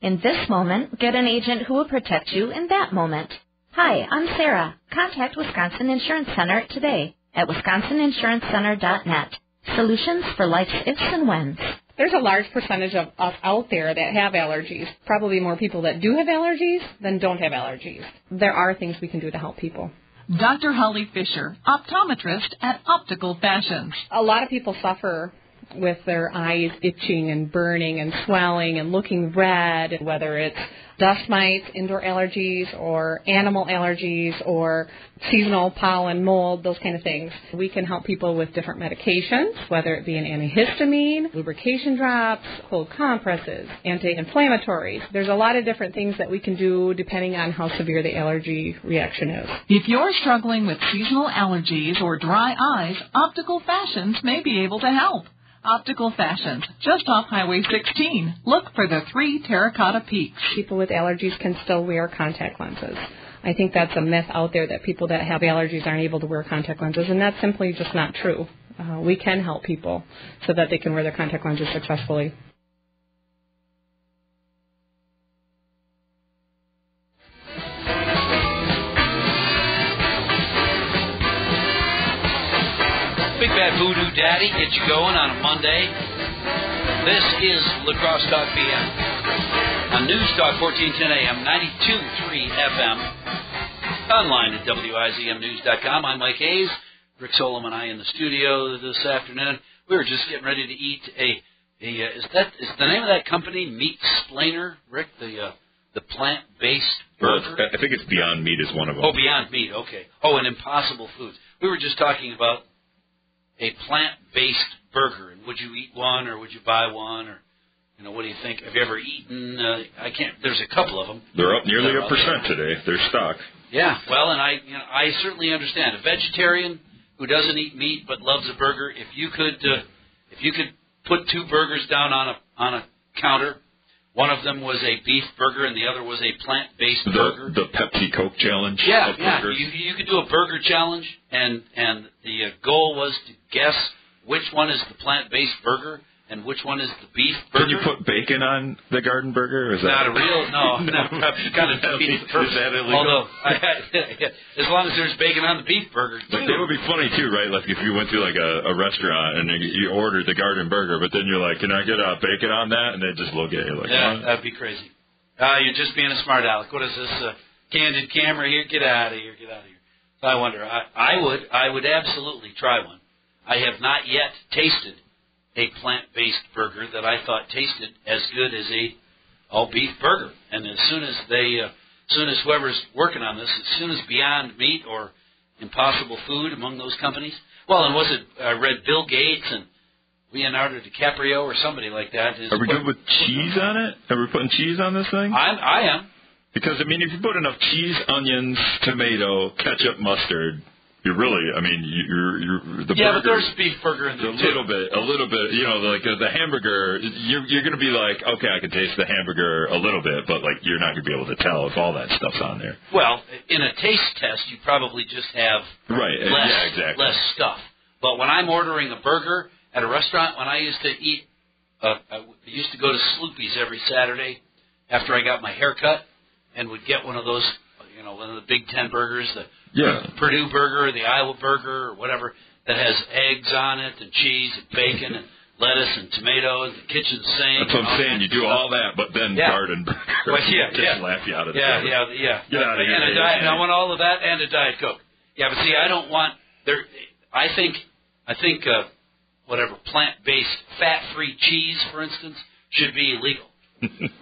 In this moment, get an agent who will protect you in that moment. Hi, I'm Sarah. Contact Wisconsin Insurance Center today at wisconsin insurance center dot net. Solutions for life's ifs and whens. There's a large percentage of us out there that have allergies. Probably more people that do have allergies than don't have allergies. There are things we can do to help people. Doctor Holly Fisher, optometrist at Optical Fashions. A lot of people suffer with their eyes itching and burning and swelling and looking red, whether it's dust mites, indoor allergies, or animal allergies, or seasonal pollen, mold, those kind of things. We can help people with different medications, whether it be an antihistamine, lubrication drops, cold compresses, anti-inflammatories. There's a lot of different things that we can do depending on how severe the allergy reaction is. If you're struggling with seasonal allergies or dry eyes, Optical Fashions may be able to help. Optical Fashions, just off Highway sixteen. Look for the three terracotta peaks. People with allergies can still wear contact lenses. I think that's a myth out there that people that have allergies aren't able to wear contact lenses, and that's simply just not true. Uh, we can help people so that they can wear their contact lenses successfully. Big Bad Voodoo Daddy, get you going on a Monday. This is La Crosse Talk B M on News Talk fourteen ten A M, ninety-two point three F M. Online at W I Z M news dot com. I'm Mike Hayes. Rick Solom and I in the studio this afternoon. We were just getting ready to eat a. a uh, is that is the name of that company Meat Splainer, Rick? The uh, the plant based burger. Well, I think it's Beyond Meat is one of them. Oh, Beyond Meat. Okay. Oh, and Impossible Foods. We were just talking about a plant-based burger, and would you eat one, or would you buy one, or, you know, what do you think? Have you ever eaten, uh, I can't, there's a couple of them. They're up nearly a percent today, their stock. Yeah, well, and I you know, I certainly understand. A vegetarian who doesn't eat meat but loves a burger, if you could uh, if you could put two burgers down on a on a counter, one of them was a beef burger and the other was a plant-based the, burger. The Pepsi Coke challenge. Yeah, yeah. You, you could do a burger challenge, and, and the goal was to guess which one is the plant-based burger and which one is the beef burger. Did you put bacon on the garden burger? Or is not that... a real, no. no, no you got to beat the person. Is that illegal? Although, I, I, as long as there's bacon on the beef burger. But it would be funny, too, right? Like if you went to like a, a restaurant and you ordered the garden burger, but then you're like, can I get uh, bacon on that? And they just look at you like, yeah, oh. That'd be crazy. Uh, you're just being a smart aleck. What is this, uh, candid camera here? Get out of here. Get out of here. So I wonder, I, I would I would absolutely try one. I have not yet tasted a plant-based burger that I thought tasted as good as a all-beef burger. And as soon as they, uh, as soon as whoever's working on this, as soon as Beyond Meat or Impossible Food among those companies, well, and was it, I read Bill Gates and Leonardo DiCaprio or somebody like that. Is Are we what, good with cheese on it? Are we putting cheese on this thing? I, I am. Because, I mean, if you put enough cheese, onions, tomato, ketchup, mustard... You really, I mean, you're, you're the yeah, burger, but there's beef burger in there a too. little bit, a little bit. You know, like the, the hamburger, you're, you're going to be like, okay, I can taste the hamburger a little bit, but like you're not going to be able to tell if all that stuff's on there. Well, in a taste test, you probably just have right, less, yeah, exactly. less stuff. But when I'm ordering a burger at a restaurant, when I used to eat, uh, I used to go to Sloopy's every Saturday after I got my hair cut, and would get one of those. You know, one of the Big Ten burgers, the yeah. Purdue burger, the Iowa burger, or whatever, that has eggs on it and cheese and bacon and lettuce and tomatoes, the kitchen sink. That's what I'm saying. You do stuff. all that, but then yeah. garden burger. Well, yeah, just yeah. laugh you out of the Yeah, yeah, yeah. Get out of here. And, a diet, and I want all of that and a Diet Coke. Yeah, but see, I don't want there. I think, I think uh, whatever, plant-based, fat-free cheese, for instance, should be illegal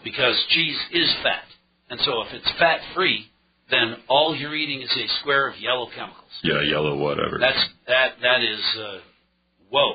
because cheese is fat. And so if it's fat-free, then all you're eating is a square of yellow chemicals. Yeah, yellow whatever. That's that. That is, uh, whoa.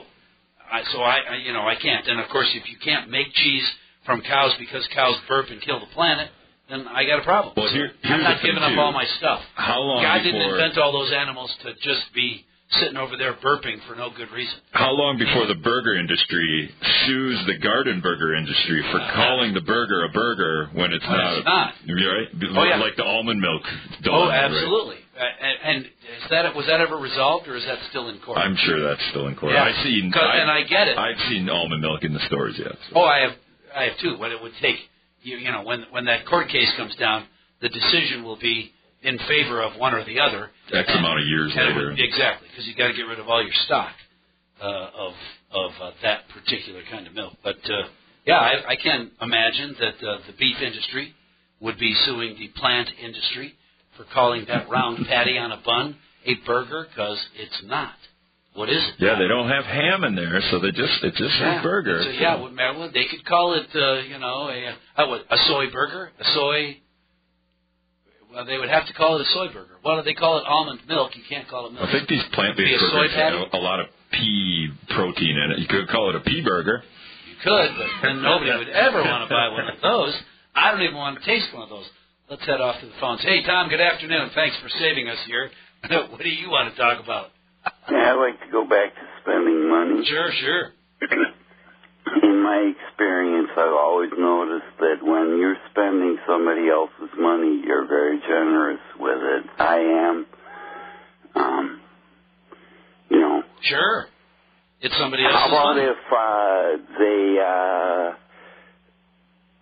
I, so I, I, you know, I can't. And of course, if you can't make cheese from cows because cows burp and kill the planet, then I got a problem. Well, here, here's I'm not giving up too. all my stuff. How long? God before... didn't invent all those animals to just be sitting over there burping for no good reason. How long before the burger industry sues the garden burger industry for uh, calling the burger a burger when it's not? It's not. Right? Oh, yeah. Like the almond milk. Oh, absolutely. Right? And, and is that was that ever resolved, or is that still in court? I'm sure that's still in court. Yeah. I've seen. I, and I get it. I've seen almond milk in the stores yet. So. Oh, I have. I have too. What it would take, you, you know, when when that court case comes down, the decision will be in favor of one or the other. X and, amount of years later. Would, exactly, because you've got to get rid of all your stock uh, of of uh, that particular kind of milk. But, uh, yeah, I, I can imagine that uh, the beef industry would be suing the plant industry for calling that round patty on a bun a burger, because it's not. What is it? Yeah, they don't have ham in there, so they just it's just yeah. a burger. So, yeah, well, Maryland, they could call it, uh, you know, a, a, a soy burger, a soy Well, they would have to call it a soy burger. Why do they call it almond milk? You can't call it milk. I think these plant-based burgers have a lot of pea protein in it. You could call it a pea burger. You could, but then nobody would ever want to buy one of those. I don't even want to taste one of those. Let's head off to the phones. Hey, Tom, good afternoon. Thanks for saving us here. What do you want to talk about? Yeah, I'd like to go back to spending money. Sure, sure. In my experience, I've always noticed that when you're spending somebody else's money, you're very generous with it. I am, um, you know. Sure. It's somebody else's money. How about if uh, they, uh,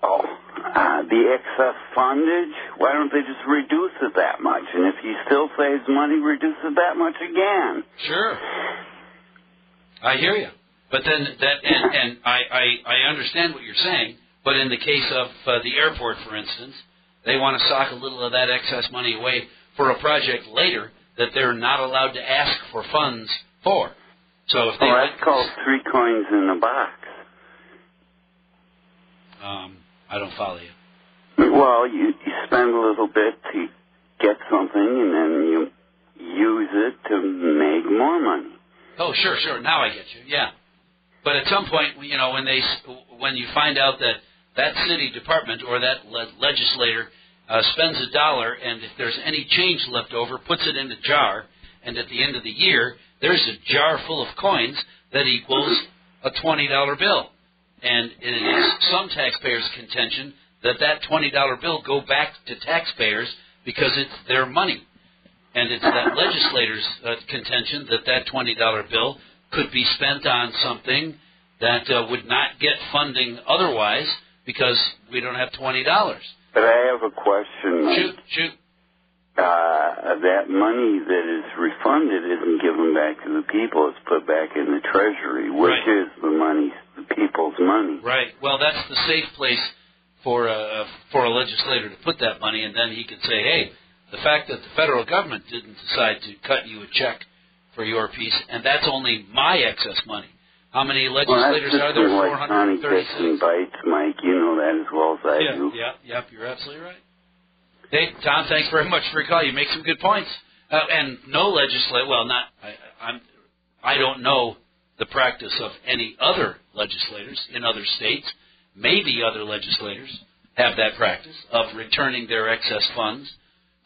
oh, uh, the excess fundage, why don't they just reduce it that much? And if he still saves money, reduce it that much again. Sure. I hear you. But then that, and, and I, I, I understand what you're saying, but in the case of uh, the airport, for instance, they want to sock a little of that excess money away for a project later that they're not allowed to ask for funds for. So if they oh, that's called three coins in a box. Um, I don't follow you. Well, you, you spend a little bit to get something, and then you use it to make more money. Oh, sure, sure. Now I get you, yeah. But at some point, you know, when they, when you find out that that city department or that le- legislator uh, spends a dollar, and if there's any change left over, puts it in a jar, and at the end of the year, there's a jar full of coins that equals a twenty dollar bill. And it is some taxpayers' contention that that twenty dollar bill go back to taxpayers because it's their money. And it's that legislator's uh, contention that that twenty dollar bill could be spent on something that uh, would not get funding otherwise because we don't have twenty dollars. But I have a question. Shoot, shoot. Uh, that money that is refunded isn't given back to the people. It's put back in the Treasury, which right. is the money, the people's money. Right. Well, that's the safe place for a, for a legislator to put that money, and then he could say, hey, the fact that the federal government didn't decide to cut you a check for your piece, and that's only my excess money. How many legislators well, are there? four hundred thirty-six. And bites, Mike. You know that as well as I yeah, do. Yeah, yep, you're absolutely right. Hey, Tom, thanks very much for your call. You make some good points. Uh, and no legislator, well, not, I, I'm, I don't know the practice of any other legislators in other states. Maybe other legislators have that practice of returning their excess funds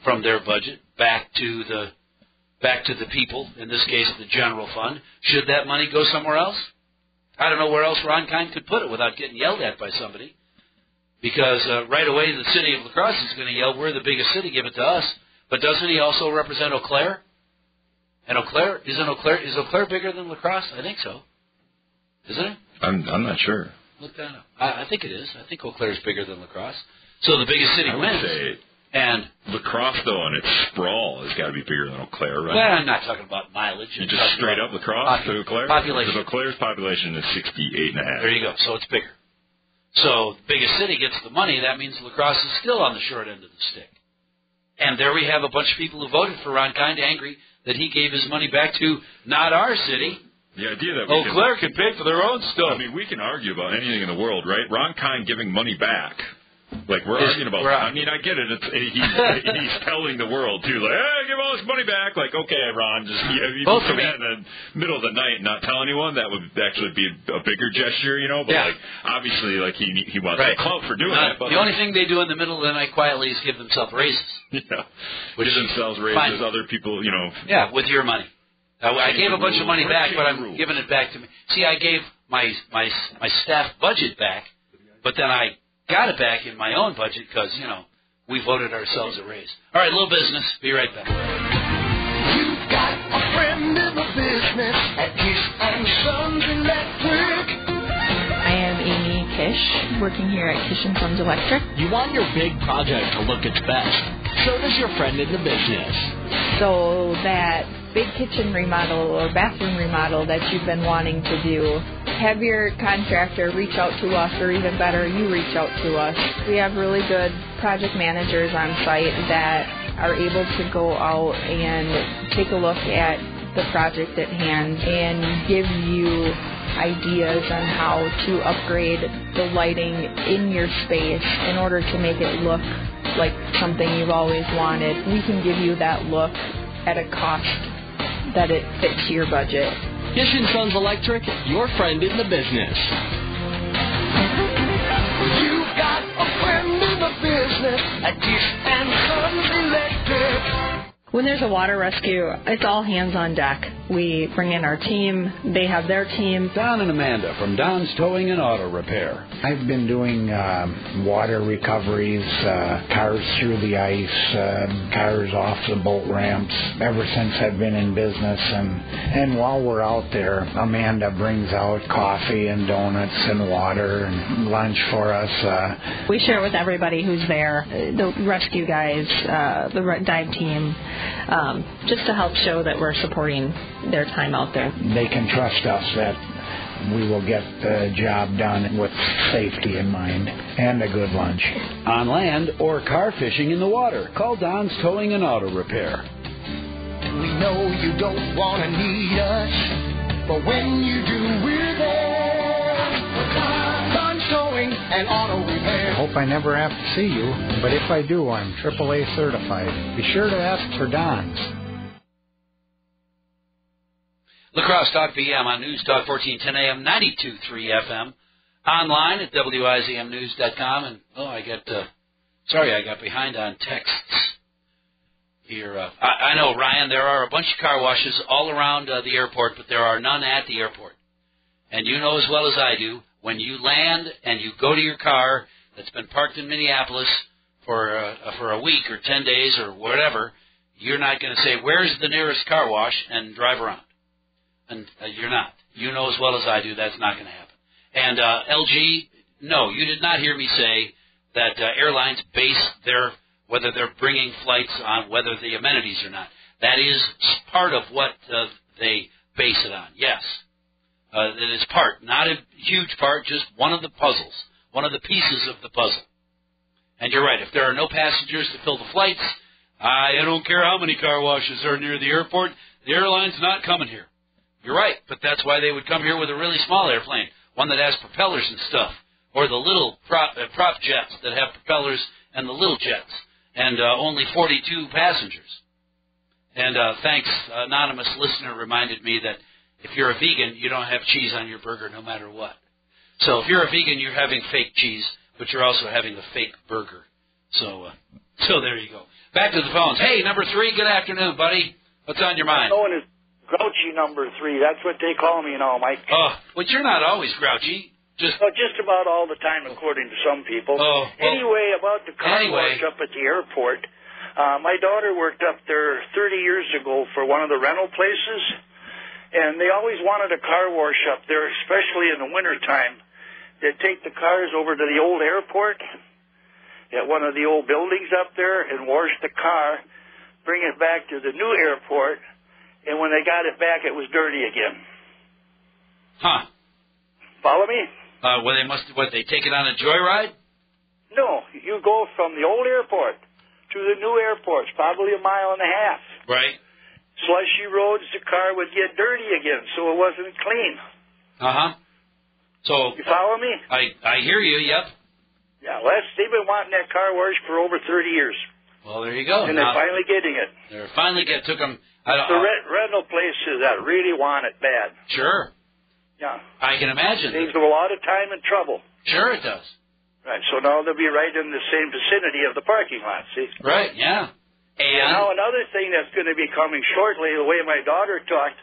from their budget back to the back to the people, in this case the general fund. Should that money go somewhere else? I don't know where else Ron Kind could put it without getting yelled at by somebody, because uh, right away the city of La Crosse is going to yell, we're the biggest city, give it to us. But doesn't he also represent Eau Claire? And Eau Claire, isn't Eau Claire, is Eau Claire bigger than La Crosse? I think so. Isn't it? I'm, I'm not sure. Look that up. I, I think it is. I think Eau Claire is bigger than La Crosse. So the biggest city I wins. Would say and La Crosse, though, and its sprawl has got to be bigger than Eau Claire, right? Well, I'm not talking about mileage. You just straight up La Crosse to Eau Claire? Population. Because Eau Claire's population is sixty-eight and a half. There you go. So it's bigger. So the biggest city gets the money. That means La Crosse is still on the short end of the stick. And there we have a bunch of people who voted for Ron Kind angry that he gave his money back to not our city. The idea that we Eau Claire can, can pay for their own stuff. I mean, we can argue about anything in the world, right? Ron Kind giving money back. Like, we're arguing about that. I mean, I get it. It's, he's, he's telling the world, too, like, hey, give all this money back. Like, okay, Ron, just you know, do that in the middle of the night and not tell anyone. That would actually be a bigger gesture, you know. But, yeah. like, obviously, like, he he wants right. a clout for doing uh, that. But the only thing they do in the middle of the night quietly is give themselves raises. Yeah. Which give themselves raises, other people, you know. Yeah, with your money. I gave a bunch of money back, but I'm giving it back to me. See, I gave my my my staff budget back, but then I got it back in my own budget because, you know, we voted ourselves a raise. All right, little business. Be right back. You've got a friend in the business at Kish and Sons Electric. I am Amy Kish, working here at Kish and Sons Electric. You want your big project to look its best. So does your friend in the business. So that big kitchen remodel or bathroom remodel that you've been wanting to do, have your contractor reach out to us, or even better, you reach out to us. We have really good project managers on site that are able to go out and take a look at the project at hand and give you ideas on how to upgrade the lighting in your space in order to make it look like something you've always wanted. We can give you that look at a cost that it fits your budget. Kish and Sons Electric, your friend in the business. You've got a friend in the business at Kish and Sons Electric. When there's a water rescue, it's all hands on deck. We bring in our team. They have their team. Don and Amanda from Don's Towing and Auto Repair. I've been doing uh, water recoveries, uh, cars through the ice, uh, cars off the boat ramps ever since I've been in business. And, and while we're out there, Amanda brings out coffee and donuts and water and lunch for us. Uh, we share with everybody who's there, the rescue guys, uh, the dive team. Um, just to help show that we're supporting their time out there. They can trust us that we will get the job done with safety in mind and a good lunch. On land or car fishing in the water, call Don's Towing and Auto Repair. We know you don't want to need us, but when you do, we're there. Don's Towing and Auto Repair. I hope I never have to see you, but if I do, I'm triple A certified. Be sure to ask for Don's. La Crosse Talk B M on News Talk fourteen ten A M, ninety-two point three F M, online at W I Z M news dot com. And, oh, I got, uh, sorry, I got behind on texts here. Uh, I, I know, Ryan, there are a bunch of car washes all around uh, the airport, but there are none at the airport. And you know as well as I do, when you land and you go to your car that's been parked in Minneapolis for a, for a week or ten days or whatever, you're not going to say, where's the nearest car wash, and drive around. And uh, you're not. You know as well as I do that's not going to happen. And uh, L G, no, you did not hear me say that uh, airlines base their, whether they're bringing flights on whether the amenities or not. That is part of what uh, they base it on, yes. Uh, that is part, not a huge part, just one of the puzzles. One of the pieces of the puzzle. And you're right, if there are no passengers to fill the flights, I don't care how many car washes are near the airport, the airline's not coming here. You're right, but that's why they would come here with a really small airplane, one that has propellers and stuff, or the little prop, uh, prop jets that have propellers and the little jets, and uh, only forty-two passengers. And uh, thanks, anonymous listener reminded me that if you're a vegan, you don't have cheese on your burger no matter what. So if you're a vegan, you're having fake cheese, but you're also having a fake burger. So, uh, so there you go. Back to the phones. Hey, number three, good afternoon, buddy. What's on your mind? Known as grouchy number three. That's what they call me now, Mike. Oh, but you're not always grouchy. Just, oh, just about all the time, according to some people. Oh, well, anyway, about the car anyway. wash up at the airport, uh, my daughter worked up there thirty years ago for one of the rental places, and they always wanted a car wash up there, especially in the wintertime. They'd take the cars over to the old airport at one of the old buildings up there and wash the car, bring it back to the new airport, and when they got it back, it was dirty again. Huh. Follow me? Uh, well, they must, what, they take it on a joyride? No, you go from the old airport to the new airport. It's probably a mile and a half. Right. Slushy roads, the car would get dirty again, so it wasn't clean. Uh-huh. So... You follow me? I, I hear you, yep. Yeah, well, that's, they've been wanting that car wash for over thirty years. Well, there you go. And now, they're finally getting it. They're finally getting it. Took them... I don't, the I, rental places that really want it bad. Sure. Yeah. I can imagine. It saves them a lot of time and trouble. Sure it does. Right, so now they'll be right in the same vicinity of the parking lot, see? Right, yeah. And now another thing that's going to be coming shortly, the way my daughter talked,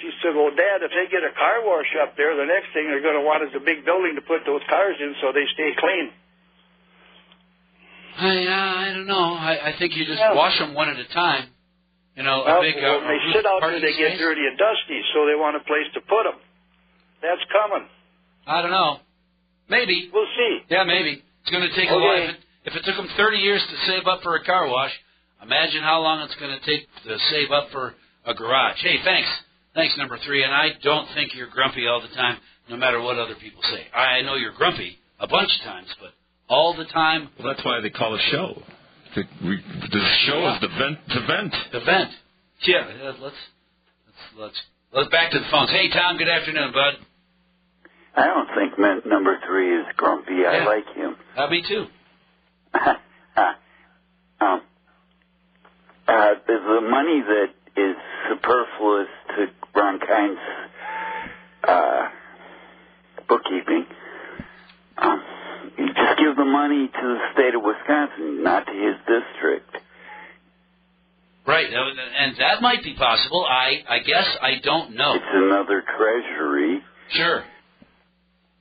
she said, well, Dad, if they get a car wash up there, the next thing they're going to want is a big building to put those cars in so they stay clean. I, uh, I don't know. I, I think you just yeah. wash them one at a time. You know, well, a big, uh, when they sit out there, they space? get dirty and dusty, so they want a place to put them. That's coming. I don't know. Maybe. We'll see. Yeah, maybe. It's going to take okay. a while. If it, if it took them thirty years to save up for a car wash, imagine how long it's going to take to save up for a garage. Hey, thanks. Thanks, number three. And I don't think you're grumpy all the time, no matter what other people say. I know you're grumpy a bunch of times, but all the time. Well, that's why they call a show. The, we, the show yeah. is the vent. The vent. The vent. Yeah. Let's, let's, let's, let's back to the phones. Hey, Tom, good afternoon, bud. I don't think number three is grumpy. Yeah. I like him. Uh, me too. um, uh, the money that is superfluous to Ronkine's uh, bookkeeping, um, you just give the money to the state of Wisconsin, not to his district. Right, and that might be possible. I, I guess I don't know. It's another treasury. Sure.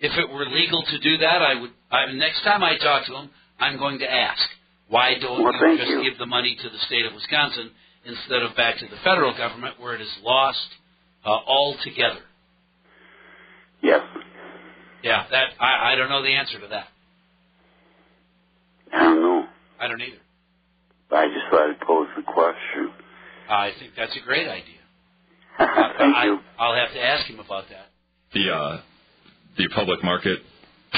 If it were legal to do that, I would. I, next time I talk to him, I'm going to ask, why don't well, you just you. give the money to the state of Wisconsin instead of back to the federal government where it is lost uh, altogether? Yes. Yeah, that I, I don't know the answer to that. I don't know. I don't either. I just thought I'd pose the question. I think that's a great idea. Thank I, you. I, I'll have to ask him about that. The, uh, the public market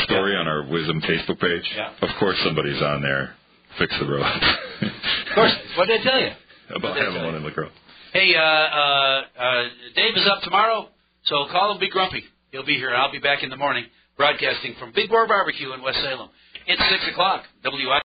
story yeah. on our WIZM Facebook page. Yeah. Of course somebody's on there. Fix the road. Of course. What did I tell you? About having one in La Crosse. Hey, uh, uh, uh, Dave is up tomorrow, so call him Big Grumpy. He'll be here. I'll be back in the morning broadcasting from Big Boar Barbecue in West Salem. It's six o'clock. W I